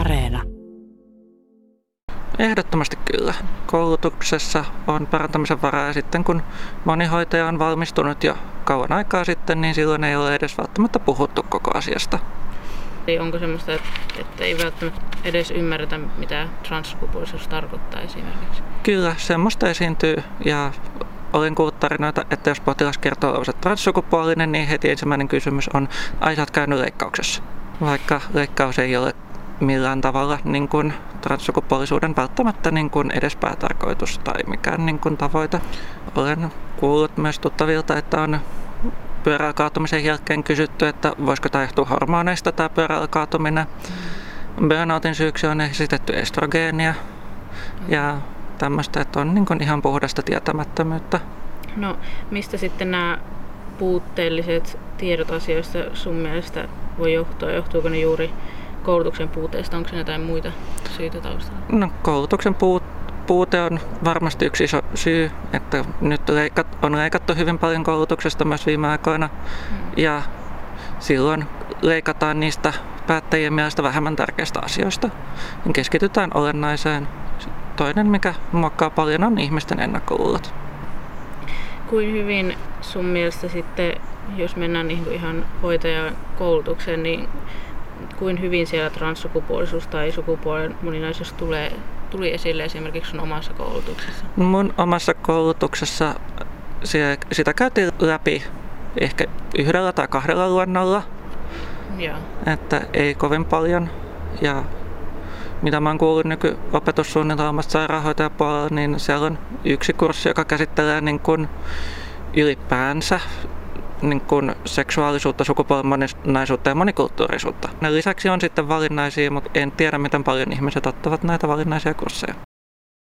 Areena. Ehdottomasti kyllä. Koulutuksessa on parantamisen varaa, ja sitten kun moni hoitaja on valmistunut jo kauan aikaa sitten, niin silloin ei ole edes välttämättä puhuttu koko asiasta. Onko semmoista, että ei välttämättä edes ymmärretä, mitä transsukupuolisuus tarkoittaa esimerkiksi? Kyllä, semmoista esiintyy, ja olen kuullut tarinoita, että jos potilas kertoo olevansa transsukupuolinen, niin heti ensimmäinen kysymys on, ai sä oot käynyt leikkauksessa, vaikka leikkaus ei ole millään tavalla niin kuin transsukupuolisuuden välttämättä niin kuin edes päätarkoitus tai mikään niin kuin tavoite. Olen kuullut myös tuttavilta, että on pyörällä kaatumisen jälkeen kysytty, että voisiko tämä johtua hormoneista tai pyörällä kaatuminen. Burnoutin syyksi on esitetty estrogeenia ja tämmöistä, että on niin kuin ihan puhdasta tietämättömyyttä. No, mistä sitten nämä puutteelliset tiedot asioista sun mielestä voi johtua? Johtuuko ne juuri koulutuksen puuteesta? Onko se jotain muita syitä taustalla? No, koulutuksen puute on varmasti yksi iso syy, että nyt on leikattu hyvin paljon koulutuksesta myös viime aikoina ja silloin leikataan niistä päättäjien mielestä vähemmän tärkeistä asioista. Keskitytään olennaiseen. Toinen, mikä muokkaa paljon, on ihmisten ennakkoluulot. Kuin hyvin sun mielestä sitten, jos mennään ihan hoitajan koulutukseen, niin kuin hyvin siellä transsukupuolisuus tai sukupuolen moninaisuus tuli esille esimerkiksi sun omassa koulutuksessa? Mun omassa koulutuksessa sitä käytiin läpi ehkä 1 tai 2 luennolla, että ei kovin paljon. Ja mitä mä oon kuullut nykyopetussuunnitelmasta sairaanhoitajapuolella, niin siellä on yksi kurssi, joka käsittelee niin kuin ylipäänsä niin kuin seksuaalisuutta, sukupuolen moninaisuutta ja monikulttuurisuutta. Ne lisäksi on sitten valinnaisia, mutta en tiedä miten paljon ihmiset ottavat näitä valinnaisia kursseja.